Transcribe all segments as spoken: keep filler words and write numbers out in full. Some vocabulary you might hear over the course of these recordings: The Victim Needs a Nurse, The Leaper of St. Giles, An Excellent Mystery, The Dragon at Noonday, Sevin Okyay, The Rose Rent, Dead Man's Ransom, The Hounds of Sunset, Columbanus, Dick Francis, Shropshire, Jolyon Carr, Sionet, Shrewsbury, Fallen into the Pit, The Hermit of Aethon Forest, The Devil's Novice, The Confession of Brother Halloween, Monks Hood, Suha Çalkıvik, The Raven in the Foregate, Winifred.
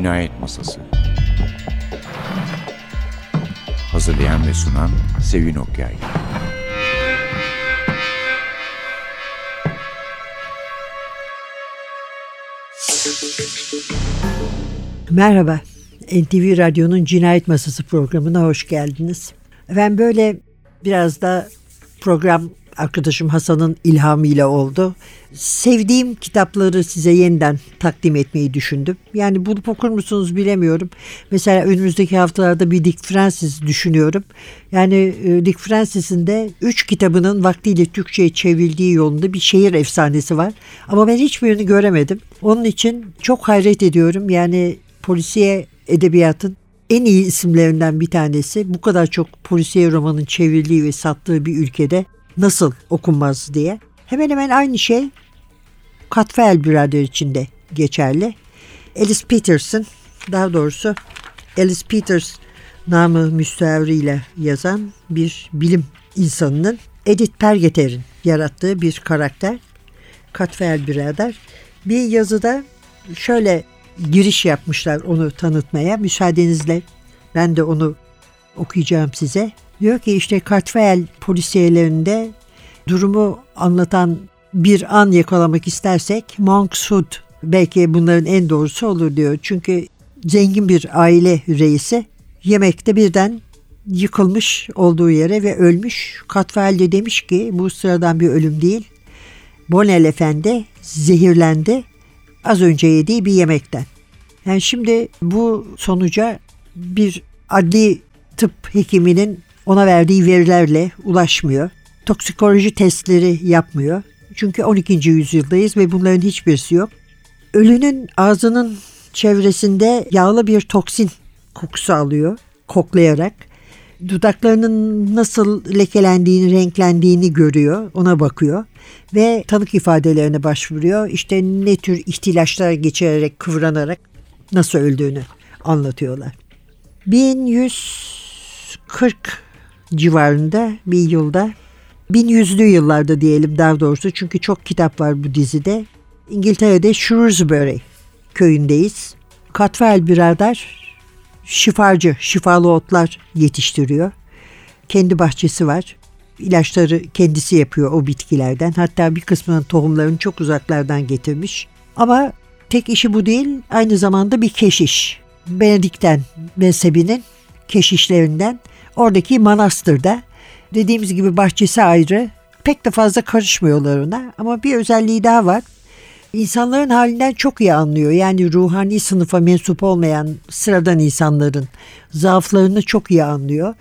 Cinayet Masası. Hazırlayan ve sunan Sevin Okyay. Merhaba, N T V Radyo'nun Cinayet Masası programına hoş geldiniz. Ben böyle biraz da program arkadaşım Hasan'ın ilhamıyla oldu. Sevdiğim kitapları size yeniden takdim etmeyi düşündüm. Yani bulup okur musunuz bilemiyorum. Mesela önümüzdeki haftalarda bir Dick Francis düşünüyorum. Yani Dick Francis'in de üç kitabının vaktiyle Türkçe'ye çevrildiği yolunda bir şehir efsanesi var. Ama ben hiçbirini göremedim. Onun için çok hayret ediyorum. Yani polisiye edebiyatın en iyi isimlerinden bir tanesi. Bu kadar çok polisiye romanın çevrildiği ve sattığı bir ülkede nasıl okunmaz diye. Hemen hemen aynı şey Cadfael Brother için de geçerli. Ellis Peters'ın, daha doğrusu Ellis Peters namı müstevriyle yazan bir bilim insanının, Edith Pargeter'in yarattığı bir karakter Cadfael Brother. Bir yazıda şöyle giriş yapmışlar onu tanıtmaya. Müsaadenizle ben de onu okuyacağım size. Diyor ki işte Cadfael polisiyelerinde durumu anlatan bir an yakalamak istersek Monks Hood belki bunların en doğrusu olur diyor. Çünkü zengin bir aile reisi yemekte birden yıkılmış olduğu yere ve ölmüş. Cadfael de demiş ki bu sıradan bir ölüm değil. Bonel Efendi zehirlendi az önce yediği bir yemekten. Yani şimdi bu sonuca bir adli tıp hekiminin ona verdiği verilerle ulaşmıyor. Toksikoloji testleri yapmıyor. Çünkü on ikinci yüzyıldayız ve bunların hiçbirisi yok. Ölünün ağzının çevresinde yağlı bir toksin kokusu alıyor, koklayarak. Dudaklarının nasıl lekelendiğini, renklendiğini görüyor, ona bakıyor. Ve tanık ifadelerine başvuruyor. İşte ne tür ihtilaçlar geçirerek, kıvranarak nasıl öldüğünü anlatıyorlar. bin yüz kırk civarında bir yılda, bin yüzlü yıllarda diyelim daha doğrusu, çünkü çok kitap var bu dizide. İngiltere'de Shrewsbury köyündeyiz. Cadfael Brother şifacı, şifalı otlar yetiştiriyor. Kendi bahçesi var. İlaçları kendisi yapıyor o bitkilerden. Hatta bir kısmının tohumlarını çok uzaklardan getirmiş. Ama tek işi bu değil, aynı zamanda bir keşiş. Benedikt'ten mezhebinin keşişlerinden. Oradaki manastırda dediğimiz gibi bahçesi ayrı, pek de fazla karışmıyorlar ona, ama bir özelliği daha var. İnsanların halinden çok iyi anlıyor. Yani ruhani sınıfa mensup olmayan sıradan insanların zaaflarını çok iyi anlıyor.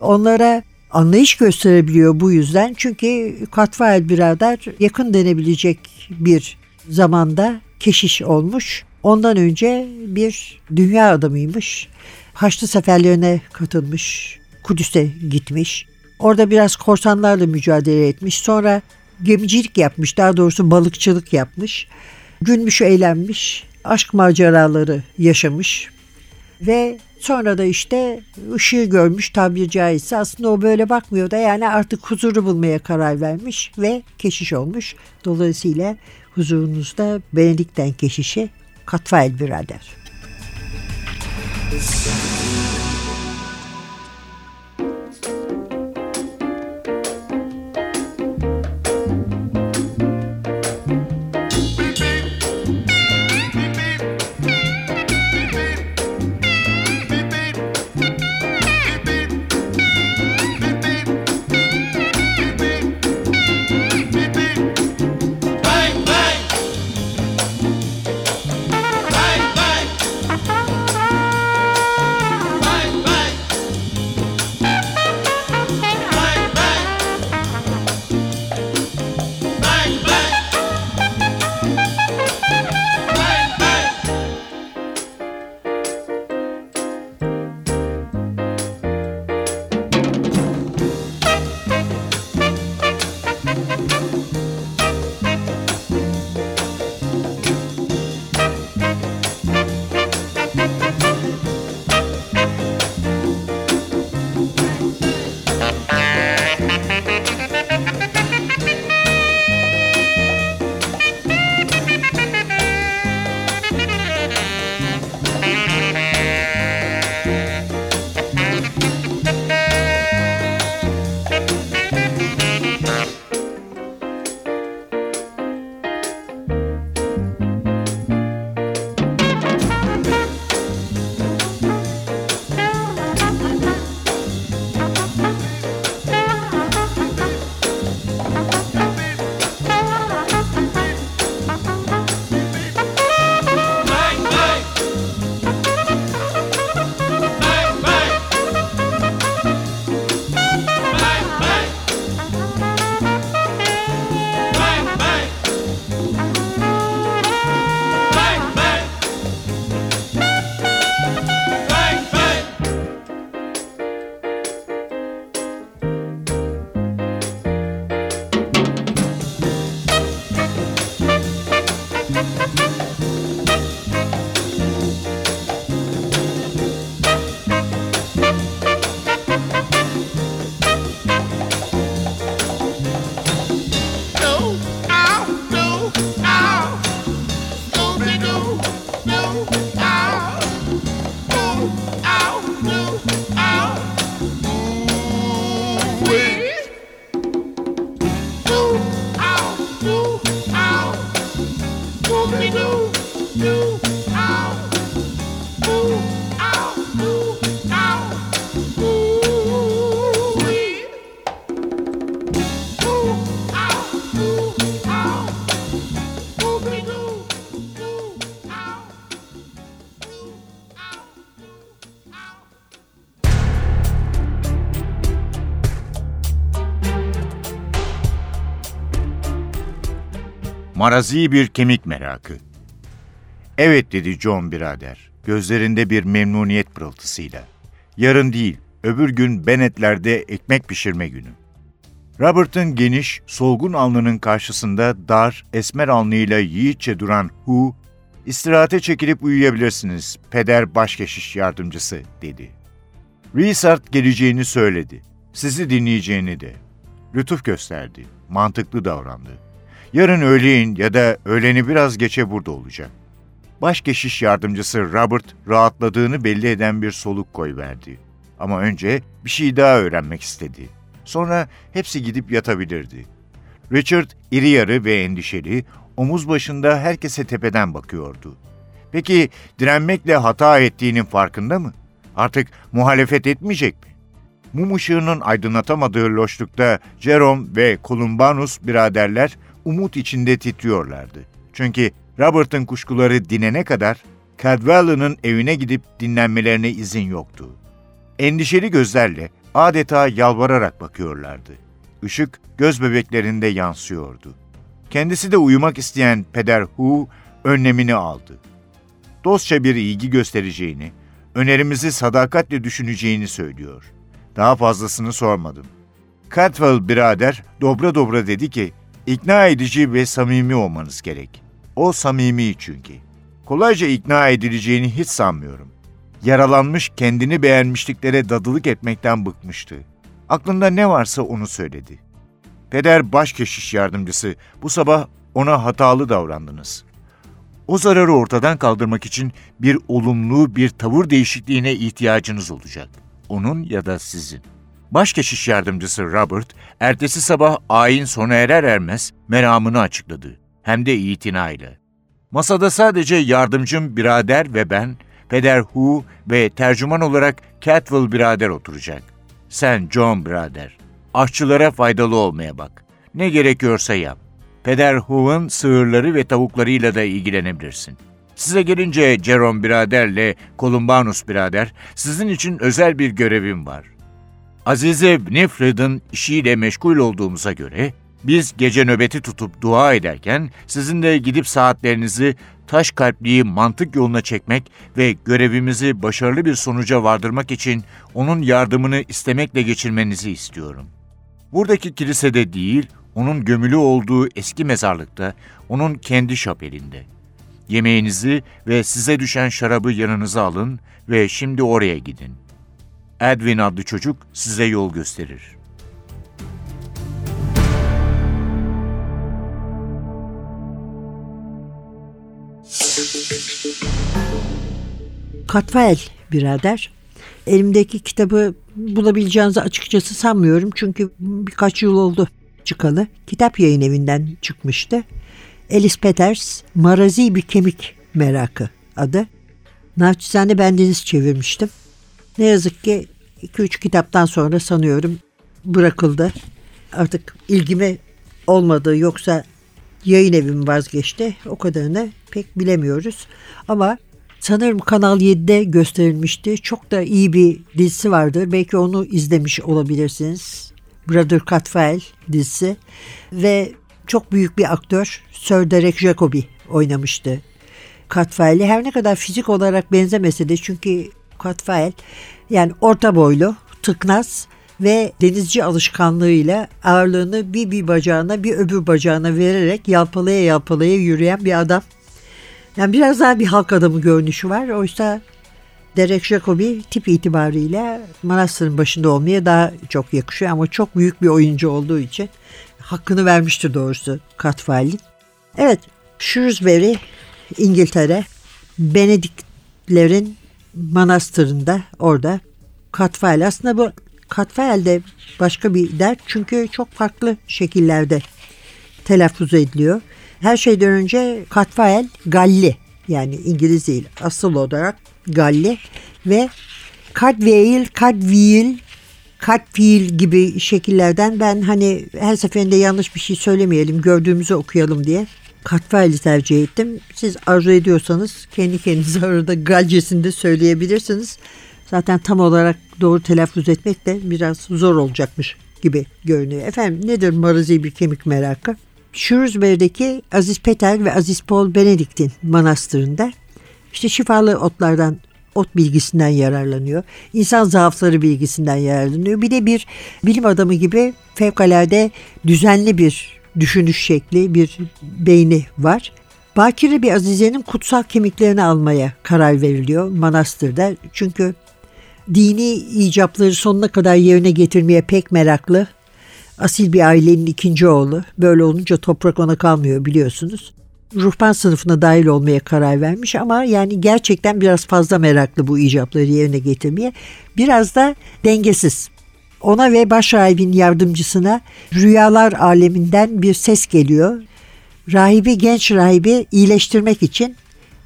Onlara anlayış gösterebiliyor bu yüzden. Çünkü Cadfael Brother yakın denebilecek bir zamanda keşiş olmuş. Ondan önce bir dünya adamıymış. Haçlı seferlerine katılmış. Kudüs'e gitmiş. Orada biraz korsanlarla mücadele etmiş. Sonra gemicilik yapmış. Daha doğrusu balıkçılık yapmış. Gülmüş, eğlenmiş. Aşk maceraları yaşamış. Ve sonra da işte ışığı görmüş tabiri caizse. Aslında o böyle bakmıyor da yani artık huzuru bulmaya karar vermiş ve keşiş olmuş. Dolayısıyla huzurunuzda Benedikt'ten keşişi Cadfael Brother. Marazi bir kemik merakı. Evet dedi John birader, gözlerinde bir memnuniyet pırıltısıyla. Yarın değil, öbür gün Bennett'lerde ekmek pişirme günü. Robert'ın geniş, solgun alnının karşısında dar, esmer alnıyla yiğitçe duran Hu, "İstirahate çekilip uyuyabilirsiniz, peder başkeşiş yardımcısı," dedi. Reesart geleceğini söyledi, sizi dinleyeceğini de. Lütuf gösterdi, mantıklı davrandı. Yarın öğleyin ya da öğleni biraz geçe burada olacak. Başkeşiş yardımcısı Robert rahatladığını belli eden bir soluk koyverdi. Ama önce bir şey daha öğrenmek istedi. Sonra hepsi gidip yatabilirdi. Richard iri yarı ve endişeli, omuz başında herkese tepeden bakıyordu. Peki direnmekle hata ettiğinin farkında mı? Artık muhalefet etmeyecek mi? Mum ışığının aydınlatamadığı loşlukta Jerome ve Columbanus biraderler umut içinde titriyorlardı. Çünkü Robert'ın kuşkuları dinene kadar Cadwell'ın evine gidip dinlenmelerine izin yoktu. Endişeli gözlerle adeta yalvararak bakıyorlardı. Işık göz bebeklerinde yansıyordu. Kendisi de uyumak isteyen Peder Hu önlemini aldı. Dostça bir ilgi göstereceğini, önerimizi sadakatle düşüneceğini söylüyor. Daha fazlasını sormadım. Cadfael birader dobra dobra dedi ki, ikna edici ve samimi olmanız gerek. O samimi çünkü. Kolayca ikna edileceğini hiç sanmıyorum. Yaralanmış, kendini beğenmişliklere dadılık etmekten bıkmıştı. Aklında ne varsa onu söyledi. Peder başkeşiş yardımcısı, bu sabah ona hatalı davrandınız. O zararı ortadan kaldırmak için bir olumlu bir tavır değişikliğine ihtiyacınız olacak. Onun ya da sizin. Başkeşiş yardımcısı Robert, ertesi sabah ayin sona erer ermez meramını açıkladı. Hem de itinayla. Masada sadece yardımcım birader ve ben, Peder Hu ve tercüman olarak Cadfael birader oturacak. Sen John birader. Aşçılara faydalı olmaya bak. Ne gerekiyorsa yap. Peder Hu'nun sığırları ve tavuklarıyla da ilgilenebilirsin. Size gelince Jerome biraderle Columbanus birader, sizin için özel bir görevim var. Azize Winifred'in işiyle meşgul olduğumuza göre, biz gece nöbeti tutup dua ederken, sizin de gidip saatlerinizi taş kalpliği mantık yoluna çekmek ve görevimizi başarılı bir sonuca vardırmak için onun yardımını istemekle geçirmenizi istiyorum. Buradaki kilisede değil, onun gömülü olduğu eski mezarlıkta, onun kendi şapelinde. Yemeğinizi ve size düşen şarabı yanınıza alın ve şimdi oraya gidin. Edwin adlı çocuk size yol gösterir. Cadfael birader, elimdeki kitabı bulabileceğinizi açıkçası sanmıyorum çünkü birkaç yıl oldu çıkalı. Kitap yayın evinden çıkmıştı. Ellis Peters, Marazi bir Kemik Merakı adı. Naçizane bendeniz çevirmiştim. Ne yazık ki iki üç kitaptan sonra sanıyorum bırakıldı. Artık ilgimi olmadı, yoksa yayın evim vazgeçti. O kadarını pek bilemiyoruz. Ama sanırım Kanal yedide gösterilmişti. Çok da iyi bir dizisi vardır. Belki onu izlemiş olabilirsiniz. Brother Cadfael dizisi ve çok büyük bir aktör Sir Derek Jacobi oynamıştı Cadfael'i. Her ne kadar fizik olarak benzemese de, çünkü Cadfael yani orta boylu, tıknaz ve denizci alışkanlığıyla ağırlığını bir bir bacağına bir öbür bacağına vererek yalpalaya yalpalaya yürüyen bir adam. Yani biraz daha bir halk adamı görünüşü var. Oysa Derek Jacobi tip itibariyle manastırın başında olmaya daha çok yakışıyor ama çok büyük bir oyuncu olduğu için hakkını vermiştir doğrusu Cadfael'in. Evet, Shrewsbury, İngiltere, Benediktlerin manastırında orada Cadfael. Aslında bu Cadfael de başka bir dert çünkü çok farklı şekillerde telaffuz ediliyor. Her şeyden önce Cadfael Galli, yani İngiliz değil, asıl olarak Galli ve Cadfael, Cadfael, Cadfael gibi şekillerden ben hani her seferinde yanlış bir şey söylemeyelim, gördüğümüzü okuyalım diye Cadfael'i tercih ettim. Siz arzu ediyorsanız kendi kendinize arada Galcesini de söyleyebilirsiniz. Zaten tam olarak doğru telaffuz etmek de biraz zor olacakmış gibi görünüyor. Efendim nedir marazi bir kemik merakı? Shrewsbury'deki Aziz Peter ve Aziz Paul Benedikt'in manastırında işte şifalı otlardan, ot bilgisinden yararlanıyor. İnsan zaafları bilgisinden yararlanıyor. Bir de bir bilim adamı gibi fevkalade düzenli bir düşünüş şekli, bir beyni var. Bakire bir Azize'nin kutsal kemiklerini almaya karar veriliyor manastırda. Çünkü dini icapları sonuna kadar yerine getirmeye pek meraklı. Asil bir ailenin ikinci oğlu. Böyle olunca toprak ona kalmıyor biliyorsunuz. Ruhban sınıfına dahil olmaya karar vermiş ama yani gerçekten biraz fazla meraklı bu icapları yerine getirmeye. Biraz da dengesiz. Ona ve başrahibin yardımcısına rüyalar aleminden bir ses geliyor. Rahibi, genç rahibi iyileştirmek için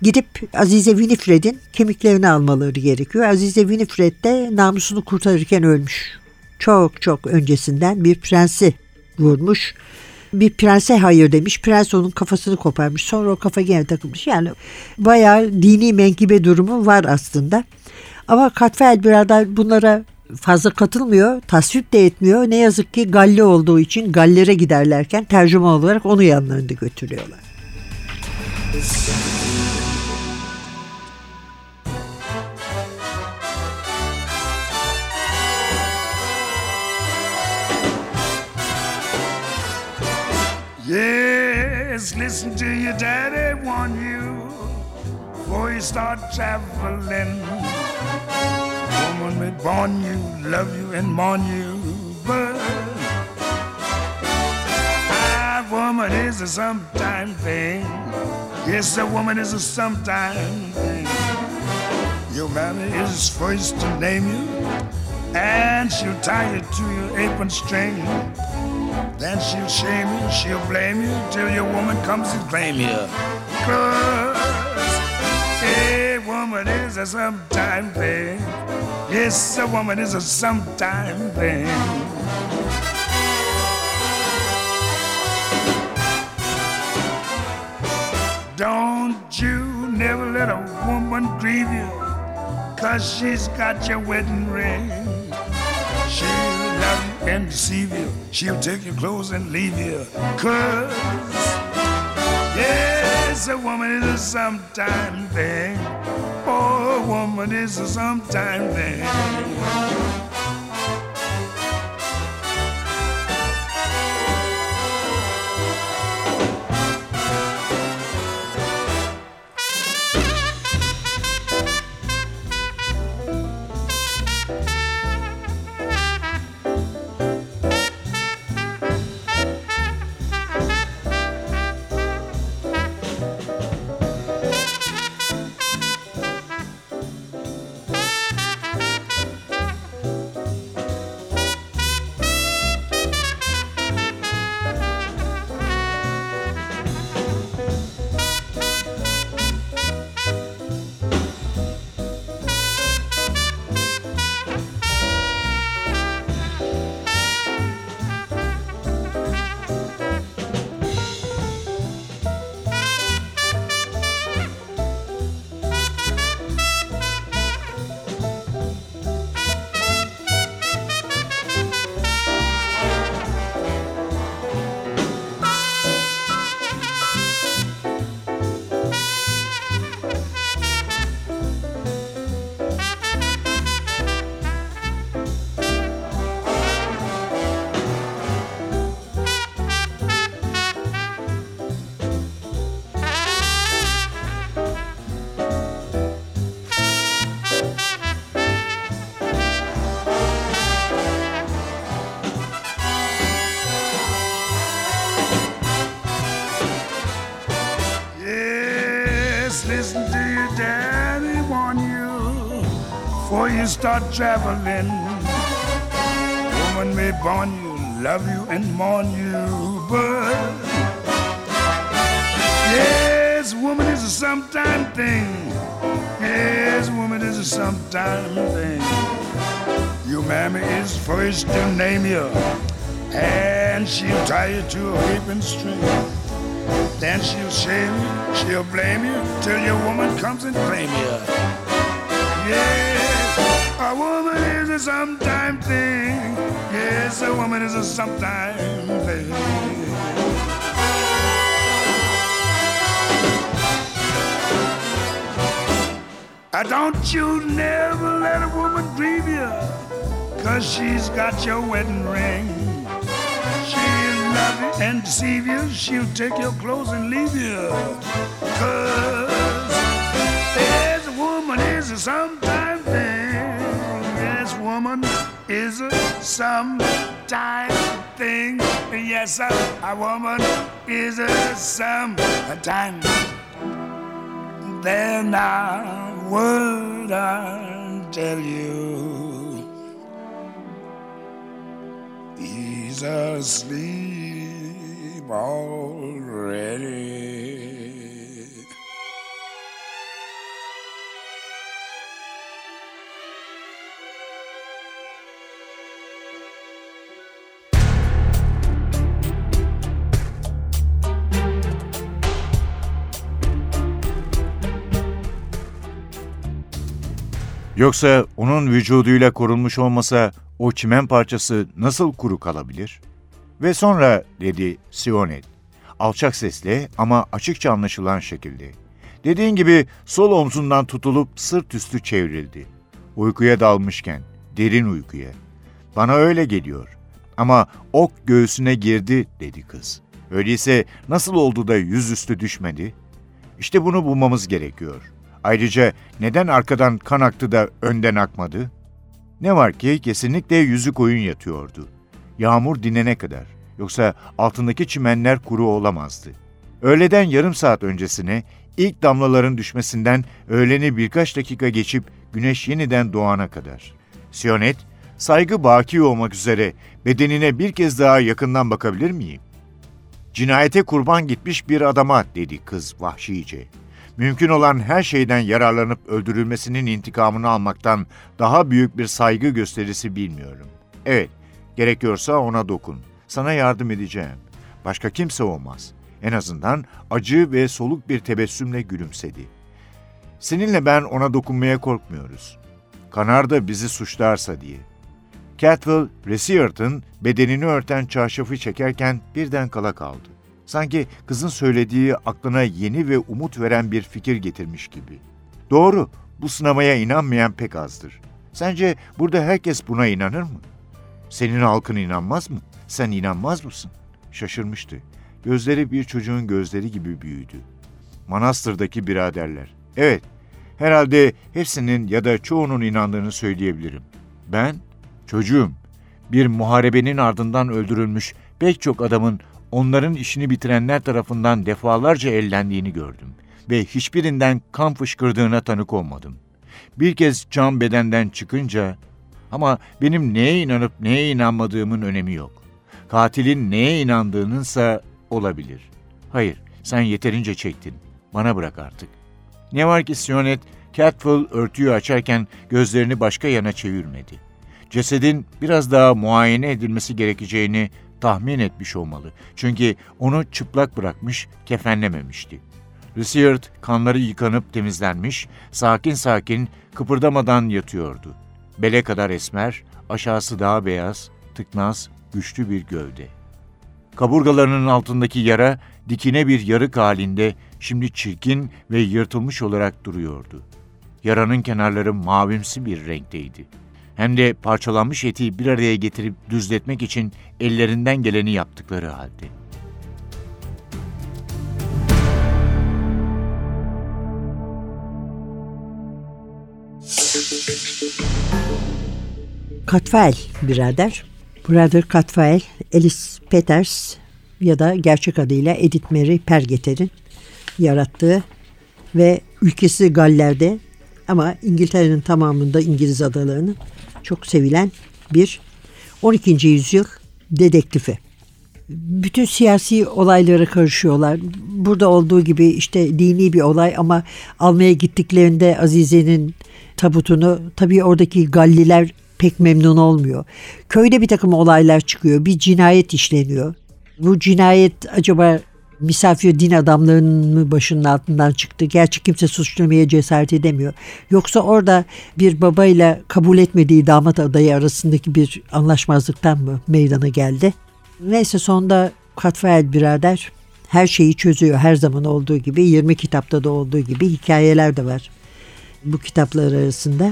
gidip Azize Winifred'in kemiklerini almaları gerekiyor. Azize Winifred de namusunu kurtarırken ölmüş. Çok çok öncesinden bir prensi vurmuş. Bir prense hayır demiş. Prens onun kafasını koparmış. Sonra o kafa gene takılmış. Yani bayağı dini menkıbe durumu var aslında. Ama Cadfael birader bunlara fazla katılmıyor. Tasvip de etmiyor. Ne yazık ki Galli olduğu için Galler'e giderlerken tercüman olarak onu yanlarında götürüyorlar. Yes, listen to your daddy warn you before you start traveling. Woman may born you, love you and mourn you, but a woman is a sometime thing. Yes, a woman is a sometime thing. Your mammy is first to name you, and she'll tie you to your apron string. Then she'll shame you, she'll blame you till your woman comes and claim you. Cause a woman is a sometime thing. Yes, a woman is a sometime thing. Don't you never let a woman grieve you, cause she's got your wedding ring. She'll love you and deceive you, she'll take your clothes and leave you. Cause, yes, a woman is a sometime thing. Oh, a woman is a sometime thing. Start traveling. Woman may born you, love you and mourn you, but yes, woman is a sometime thing. Yes, woman is a sometime thing. Your mammy is first to name you, and she'll tie you to a apron string. Then she'll shame you, she'll blame you till your woman comes and claim you. Yes. A woman is a sometime thing. Yes, a woman is a sometime thing. Don't you never let a woman grieve you, 'cause she's got your wedding ring. She'll love you and deceive you, she'll take your clothes and leave you, 'cause yes, a woman is a sometime thing. Yes, woman is a sometime thing. Yes, a, a woman is a sometime thing. There now, would I tell you, he's asleep already. Yoksa onun vücuduyla korunmuş olmasa o çimen parçası nasıl kuru kalabilir? Ve sonra dedi Sionet, alçak sesle ama açıkça anlaşılan şekilde. Dediğin gibi sol omzundan tutulup sırt üstü çevrildi. Uykuya dalmışken, derin uykuya. Bana öyle geliyor. Ama ok göğsüne girdi dedi kız. Öyleyse nasıl oldu da yüzüstü düşmedi? İşte bunu bulmamız gerekiyor. Ayrıca neden arkadan kan aktı da önden akmadı? Ne var ki kesinlikle yüzü koyun yatıyordu. Yağmur dinene kadar. Yoksa altındaki çimenler kuru olamazdı. Öğleden yarım saat öncesine, ilk damlaların düşmesinden öğleni birkaç dakika geçip güneş yeniden doğana kadar. Sionet, saygı baki olmak üzere bedenine bir kez daha yakından bakabilir miyim? Cinayete kurban gitmiş bir adama dedi kız vahşice. Mümkün olan her şeyden yararlanıp öldürülmesinin intikamını almaktan daha büyük bir saygı gösterisi bilmiyorum. Evet, gerekiyorsa ona dokun. Sana yardım edeceğim. Başka kimse olmaz. En azından acı ve soluk bir tebessümle gülümsedi. Seninle ben ona dokunmaya korkmuyoruz. Kanar da bizi suçlarsa diye. Cadfael, Resiert'ın bedenini örten çarşafı çekerken birden kala kaldı. Sanki kızın söylediği aklına yeni ve umut veren bir fikir getirmiş gibi. Doğru, bu sınamaya inanmayan pek azdır. Sence burada herkes buna inanır mı? Senin halkın inanmaz mı? Sen inanmaz mısın? Şaşırmıştı. Gözleri bir çocuğun gözleri gibi büyüdü. Manastırdaki biraderler. Evet, herhalde hepsinin ya da çoğunun inandığını söyleyebilirim. Ben, çocuğum, bir muharebenin ardından öldürülmüş pek çok adamın onların işini bitirenler tarafından defalarca ellendiğini gördüm ve hiçbirinden kan fışkırdığına tanık olmadım. Bir kez can bedenden çıkınca, ama benim neye inanıp neye inanmadığımın önemi yok. Katilin neye inandığınınsa olabilir. Hayır, sen yeterince çektin. Bana bırak artık. Ne var ki Sionet, Cadfael örtüyü açarken gözlerini başka yana çevirmedi. Cesedin biraz daha muayene edilmesi gerekeceğini tahmin etmiş olmalı. Çünkü onu çıplak bırakmış, kefenlememişti. Richard kanları yıkanıp temizlenmiş, sakin sakin kıpırdamadan yatıyordu. Bele kadar esmer, aşağısı daha beyaz, tıknaz, güçlü bir gövde. Kaburgalarının altındaki yara dikine bir yarık halinde şimdi çirkin ve yırtılmış olarak duruyordu. Yaranın kenarları mavimsi bir renkteydi. Hem de parçalanmış eti bir araya getirip düzletmek için ellerinden geleni yaptıkları halde. Cadfael birader, Brother Cadfael, Ellis Peters ya da gerçek adıyla Edith Mary Pargeter'in yarattığı ve ülkesi Galler'de ama İngiltere'nin tamamında, İngiliz adalarının çok sevilen bir on ikinci yüzyıl dedektifi. Bütün siyasi olaylara karışıyorlar. Burada olduğu gibi işte dini bir olay ama almaya gittiklerinde Azize'nin tabutunu tabii oradaki Galliler pek memnun olmuyor. Köyde bir takım olaylar çıkıyor. Bir cinayet işleniyor. Bu cinayet acaba misafir din adamlarının mı başının altından çıktı? Gerçi kimse suçlamaya cesaret edemiyor. Yoksa orada bir babayla kabul etmediği damat adayı arasındaki bir anlaşmazlıktan mı meydana geldi? Neyse sonunda Cadfael birader her şeyi çözüyor, her zaman olduğu gibi. yirmi kitapta da olduğu gibi hikayeler de var. bu kitaplar arasında e,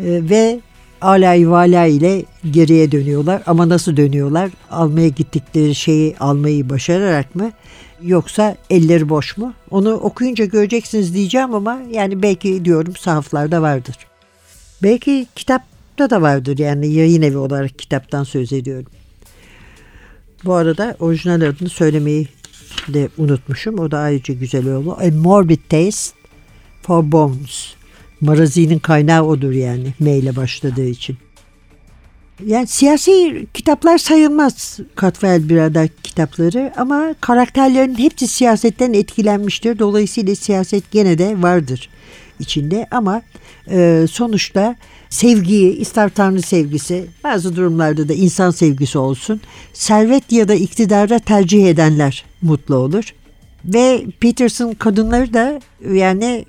ve alay vala ile geriye dönüyorlar. Ama nasıl dönüyorlar? Almaya gittikleri şeyi almayı başararak mı? Yoksa elleri boş mu? Onu okuyunca göreceksiniz diyeceğim ama yani belki diyorum sahaflarda vardır. Belki kitapta da vardır, yani yayın evi olarak kitaptan söz ediyorum. Bu arada orijinal adını söylemeyi de unutmuşum. O da ayrıca güzel oldu. A Morbid Taste for Bones. Marazinin kaynağı odur yani. M ile başladığı için. Yani siyasi kitaplar sayılmaz Cadfael birader kitapları ama karakterlerin hepsi siyasetten etkilenmiştir. Dolayısıyla siyaset gene de vardır içinde ama e, sonuçta sevgiyi, ister tanrı sevgisi, bazı durumlarda da insan sevgisi olsun, servet ya da iktidara tercih edenler mutlu olur. Ve Peterson kadınları da yani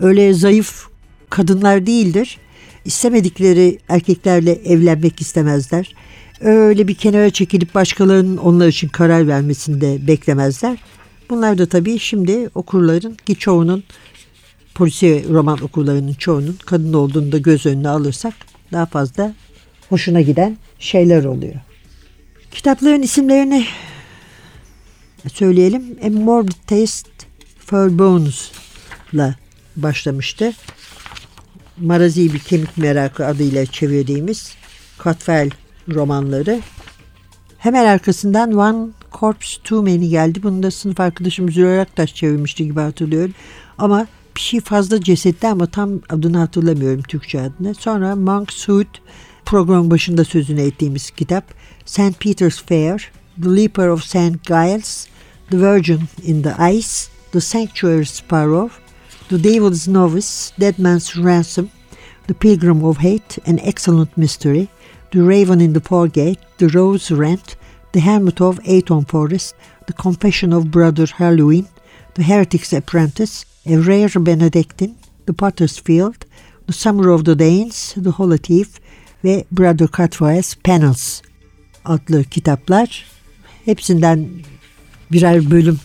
öyle zayıf kadınlar değildir. İstemedikleri erkeklerle evlenmek istemezler. Öyle bir kenara çekilip başkalarının onlar için karar vermesini de beklemezler. Bunlar da tabii şimdi okurların ki çoğunun, polisiye roman okurlarının çoğunun kadın olduğunu da göz önüne alırsak daha fazla hoşuna giden şeyler oluyor. Kitapların isimlerini söyleyelim. A Morbid Taste for Bones'la başlamıştı. Marazi bir kemik merakı adıyla çevirdiğimiz Cadfael romanları. Hemen arkasından One Corpse Too Many geldi. Bunu da sınıf arkadaşım Züleyha Aktaş çevirmişti gibi hatırlıyorum. Ama bir şey fazla cesetti ama tam adını hatırlamıyorum, Türkçe adını. Sonra Monks Hood, program başında sözünü ettiğimiz kitap. Saint Peter's Fair, The Leaper of Saint Giles, The Virgin in the Ice, The Sanctuary Sparrow, The Devil's Novice, Dead Man's Ransom, The Pilgrim of Hate, An Excellent Mystery, The Raven in the Foregate, The Rose Rent, The Hermit of Aethon Forest, The Confession of Brother Halloween, The Heretic's Apprentice, A Rare Benedictine, The Potter's Field, The Summer of the Danes, The Holy Thief ve Brother Cadfael's Panels adlı kitaplar. Hepsinden birer bölüm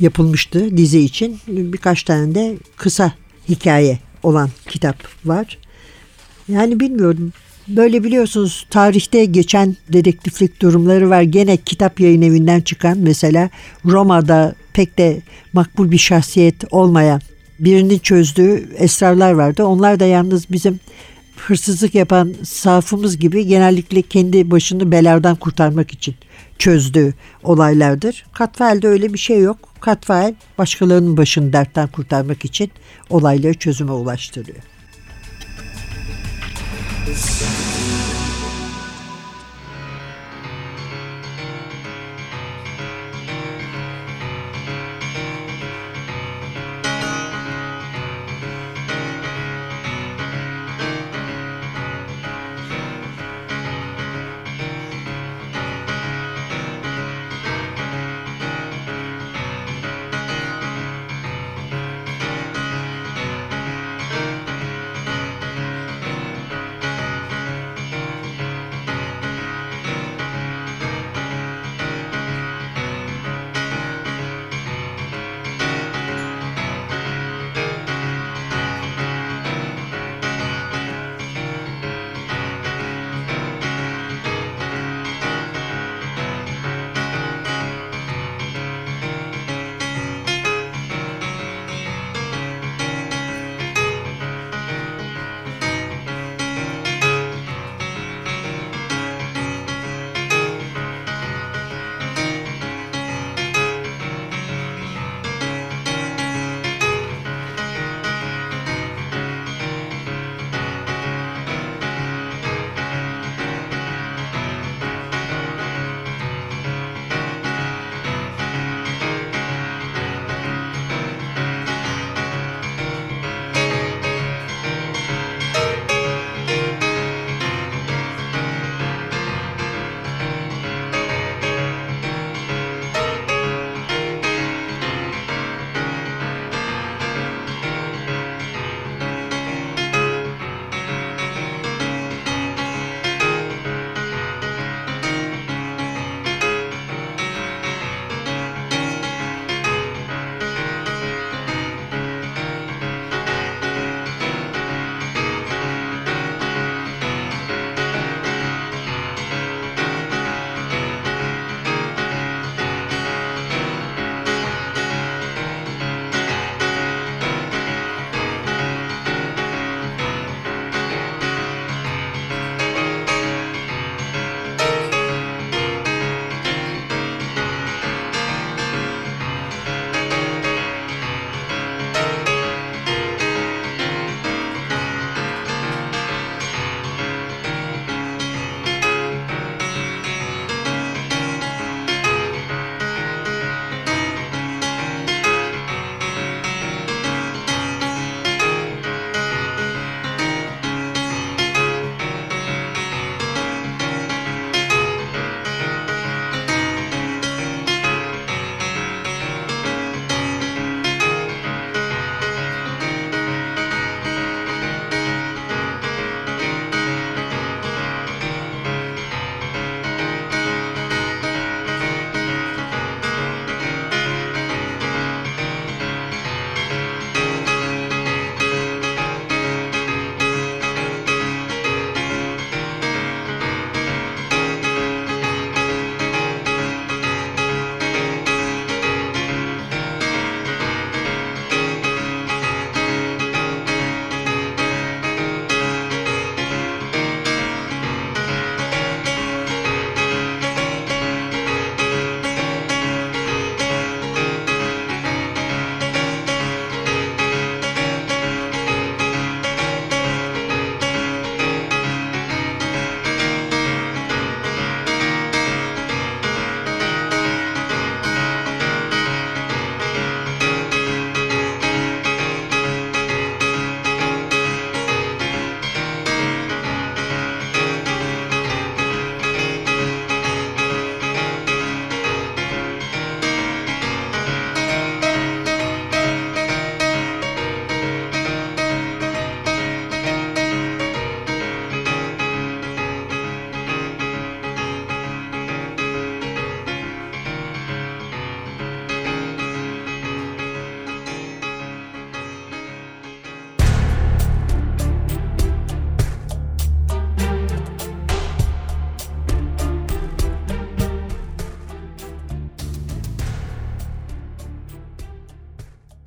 yapılmıştı dizi için. Birkaç tane de kısa hikaye olan kitap var. Yani bilmiyorum. Böyle biliyorsunuz tarihte geçen dedektiflik durumları var. Gene kitap yayın evinden çıkan, mesela Roma'da pek de makbul bir şahsiyet olmayan birinin çözdüğü esrarlar vardı. Onlar da yalnız bizim hırsızlık yapan sahafımız gibi genellikle kendi başını beladan kurtarmak için çözdüğü olaylardır. Cadfael'de öyle bir şey yok. Cadfael başkalarının başını dertten kurtarmak için olayları çözüme ulaştırıyor.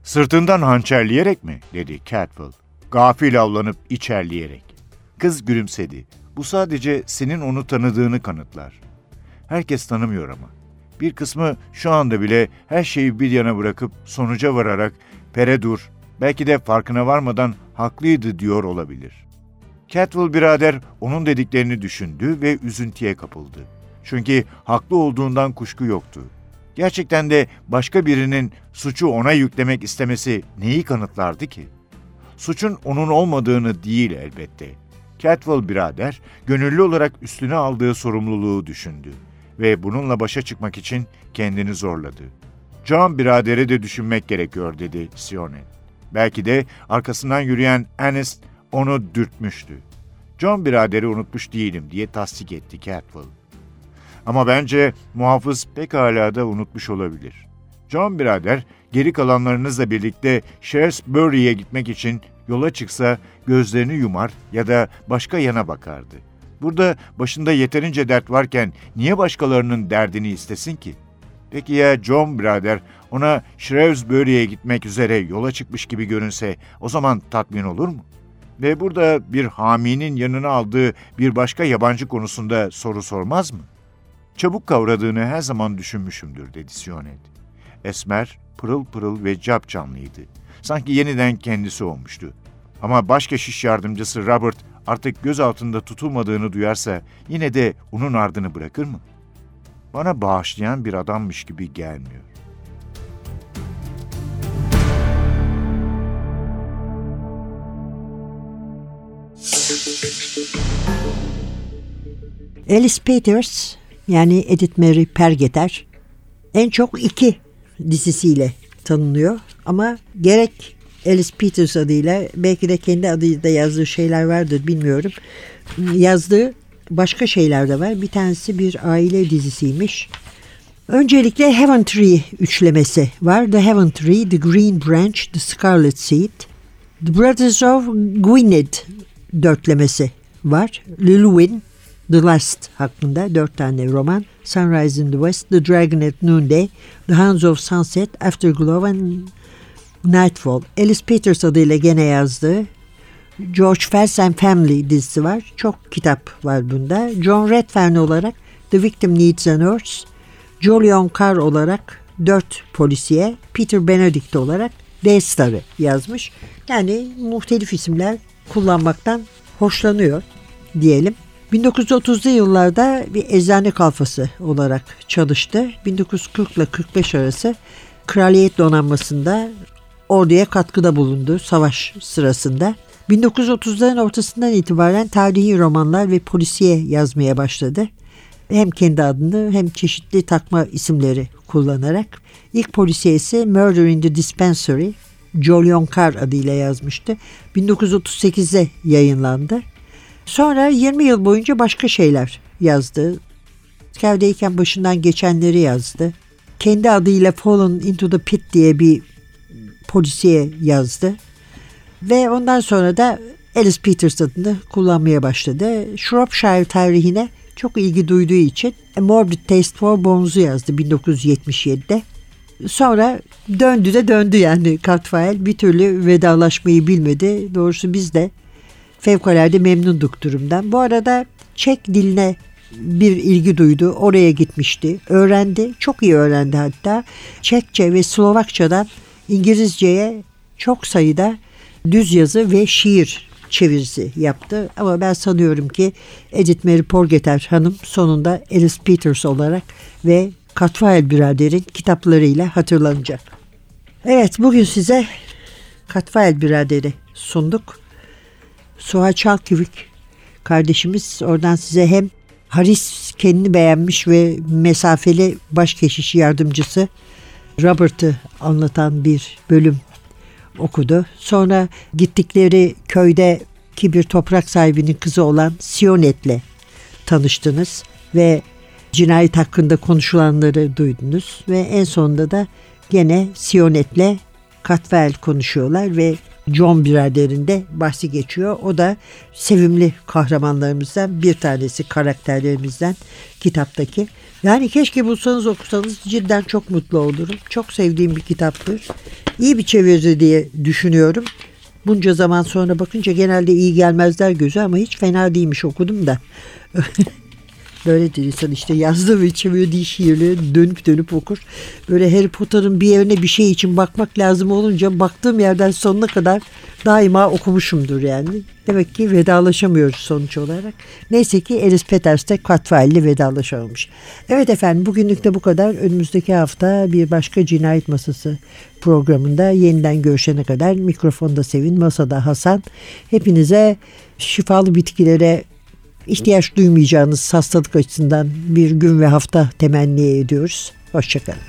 ''Sırtından hançerleyerek mi?'' dedi Cadfael. ''Gafil avlanıp içerleyerek.'' Kız gülümsedi. ''Bu sadece senin onu tanıdığını kanıtlar. Herkes tanımıyor ama. Bir kısmı şu anda bile her şeyi bir yana bırakıp sonuca vararak Peredur, belki de farkına varmadan haklıydı diyor olabilir.'' Cadfael birader onun dediklerini düşündü ve üzüntüye kapıldı. Çünkü haklı olduğundan kuşku yoktu. Gerçekten de başka birinin suçu ona yüklemek istemesi neyi kanıtlardı ki? Suçun onun olmadığını değil elbette. Cadfael birader gönüllü olarak üstüne aldığı sorumluluğu düşündü ve bununla başa çıkmak için kendini zorladı. John biraderi de düşünmek gerekiyor dedi Sionet. Belki de arkasından yürüyen Ernest onu dürtmüştü. John biraderi unutmuş değilim diye tasdik etti Cadfael. Ama bence muhafız pekala da unutmuş olabilir. John birader geri kalanlarınızla birlikte Shrewsbury'ye gitmek için yola çıksa gözlerini yumar ya da başka yana bakardı. Burada başında yeterince dert varken niye başkalarının derdini istesin ki? Peki ya John birader ona Shrewsbury'ye gitmek üzere yola çıkmış gibi görünse o zaman tatmin olur mu? Ve burada bir haminin yanına aldığı bir başka yabancı konusunda soru sormaz mı? Çabuk kavradığını her zaman düşünmüşümdür dedi Sionet. Esmer, pırıl pırıl ve cap canlıydı. Sanki yeniden kendisi olmuştu. Ama başkeşiş yardımcısı Robert artık göz altında tutulmadığını duyarsa yine de onun ardını bırakır mı? Bana bağışlayan bir adammış gibi gelmiyor. Ellis Peters, yani Edith Mary Pargeter, en çok iki dizisiyle tanınıyor. Ama gerek Ellis Peters adıyla, belki de kendi adıyla yazdığı şeyler vardır bilmiyorum. Yazdığı başka şeyler de var. Bir tanesi bir aile dizisiymiş. Öncelikle Heaven Tree üçlemesi var. The Heaven Tree, The Green Branch, The Scarlet Seed, The Brothers of Gwynedd dörtlemesi var. Llewyn, The Last hakkında dört tane roman. Sunrise in the West, The Dragon at Noonday, The Hounds of Sunset, Afterglow and Nightfall. Ellis Peters adıyla gene yazdığı George Fels and Family dizisi var. Çok kitap var bunda. John Redfern olarak The Victim Needs a Nurse, Jolyon Carr olarak Dört Polisiye, Peter Benedikt olarak Death Star'ı yazmış. Yani muhtelif isimler kullanmaktan hoşlanıyor diyelim. bin dokuz yüz otuzlu yıllarda bir eczane kalfası olarak çalıştı. bin dokuz yüz kırk ile kırk beş arası Kraliyet Donanması'nda orduya katkıda bulundu savaş sırasında. bin dokuz yüz otuzların ortasından itibaren tarihi romanlar ve polisiye yazmaya başladı. Hem kendi adını hem çeşitli takma isimleri kullanarak. İlk polisiyesi Murder in the Dispensary, Jolyon Carr adıyla yazmıştı. bin dokuz yüz otuz sekizde yayınlandı. Sonra yirmi yıl boyunca başka şeyler yazdı. Askerdeyken başından geçenleri yazdı. Kendi adıyla Fallen into the Pit diye bir polisiye yazdı. Ve ondan sonra da Ellis Peters adını kullanmaya başladı. Shropshire tarihine çok ilgi duyduğu için A Morbid Taste for Bones'u yazdı bin dokuz yüz yetmiş yedide. Sonra döndü de döndü yani Cadfael. Bir türlü vedalaşmayı bilmedi. Doğrusu biz de fevkalade memnunduk durumdan. Bu arada Çek diline bir ilgi duydu. Oraya gitmişti. Öğrendi. Çok iyi öğrendi hatta. Çekçe ve Slovakçadan İngilizceye çok sayıda düz yazı ve şiir çevirisi yaptı. Ama ben sanıyorum ki Edith Mary Pargeter Hanım sonunda Ellis Peters olarak ve Cadfael biraderin kitaplarıyla hatırlanacak. Evet, bugün size Cadfael biraderi sunduk. Suha Çalkıvik kardeşimiz, oradan size hem Haris kendini beğenmiş ve mesafeli başkeşiş yardımcısı Robert'ı anlatan bir bölüm okudu. Sonra gittikleri köydeki bir toprak sahibinin kızı olan Sionet'le tanıştınız ve cinayet hakkında konuşulanları duydunuz ve en sonunda da gene Sionet'le Cadfael konuşuyorlar ve John biraderinde bahsi geçiyor. O da sevimli kahramanlarımızdan bir tanesi, karakterlerimizden kitaptaki. Yani keşke bulsanız, okusanız, cidden çok mutlu olurum. Çok sevdiğim bir kitaptır. İyi bir çeviri diye düşünüyorum. Bunca zaman sonra bakınca genelde iyi gelmezler gözü ama hiç fena değilmiş, okudum da. Böyledir insan işte, yazdığı ve çevirdiği şiirleri dönüp dönüp okur. Böyle Harry Potter'ın bir yerine bir şey için bakmak lazım olunca baktığım yerden sonuna kadar daima okumuşumdur yani. Demek ki vedalaşamıyoruz sonuç olarak. Neyse ki Ellis Peters de Cadfael'le vedalaşamamış. Evet efendim, bugünlük de bu kadar. Önümüzdeki hafta bir başka Cinayet Masası programında yeniden görüşene kadar mikrofonda Sevin, masada Hasan. Hepinize şifalı bitkilere İhtiyaç duymayacağınız hastalık açısından bir gün ve hafta temenni ediyoruz. Hoşçakalın.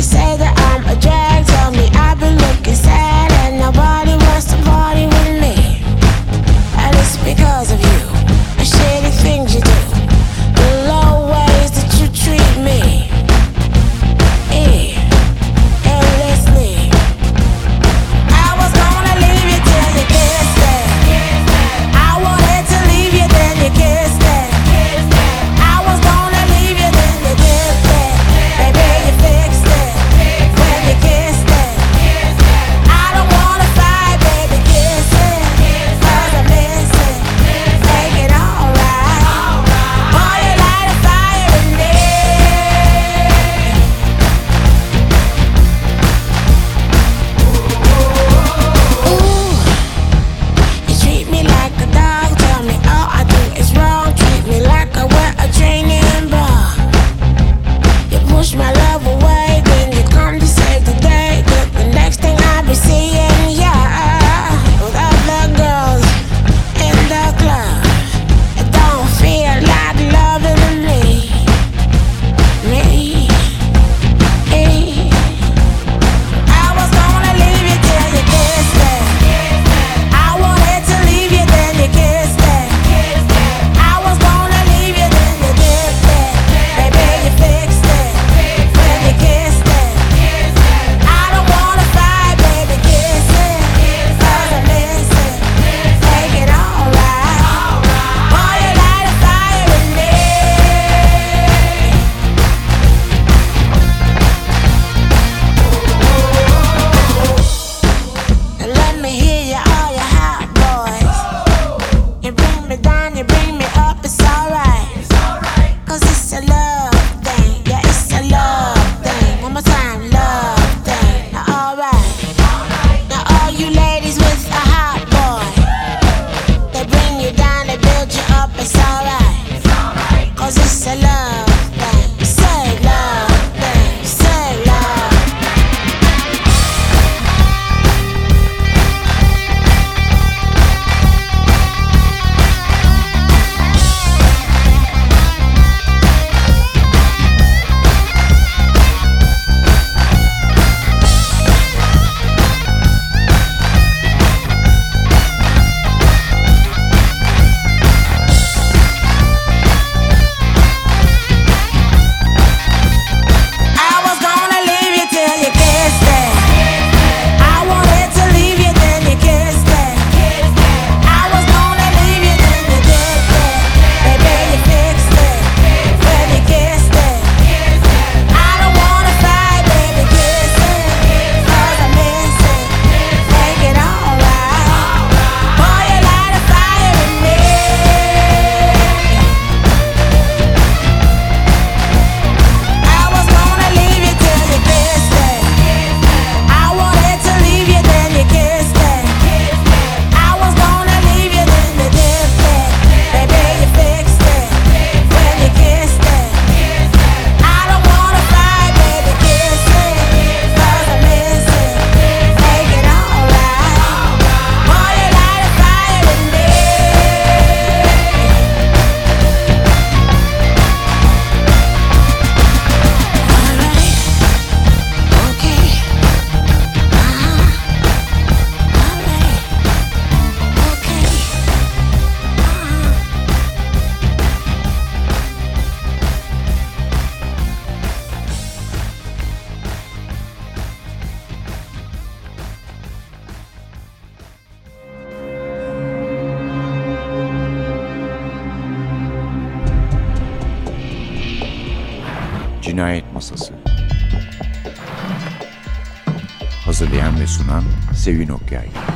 Say that I'm a drag, tell me I've been looking sad and nobody wants to Cinayet Masası. Hazırlayan ve sunan Sevin Okyay.